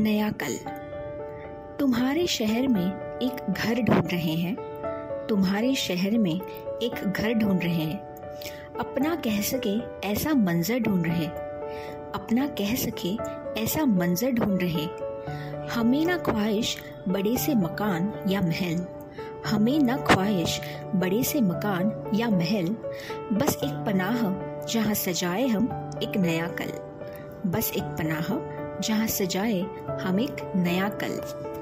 नया कल। तुम्हारे शहर में एक घर ढूंढ रहे हैं, तुम्हारे शहर में एक घर ढूंढ रहे हैं, अपना कह सके ऐसा मंजर ढूंढ रहे, अपना कह सके ऐसा मंजर ढूंढ रहे। हमें ना ख्वाहिश बड़े से मकान या महल, हमें ना ख्वाहिश बड़े से मकान या महल, बस एक पनाह जहाँ सजाए हम एक नया कल, बस एक पनाह जहाँ सजाए हम एक नया कल।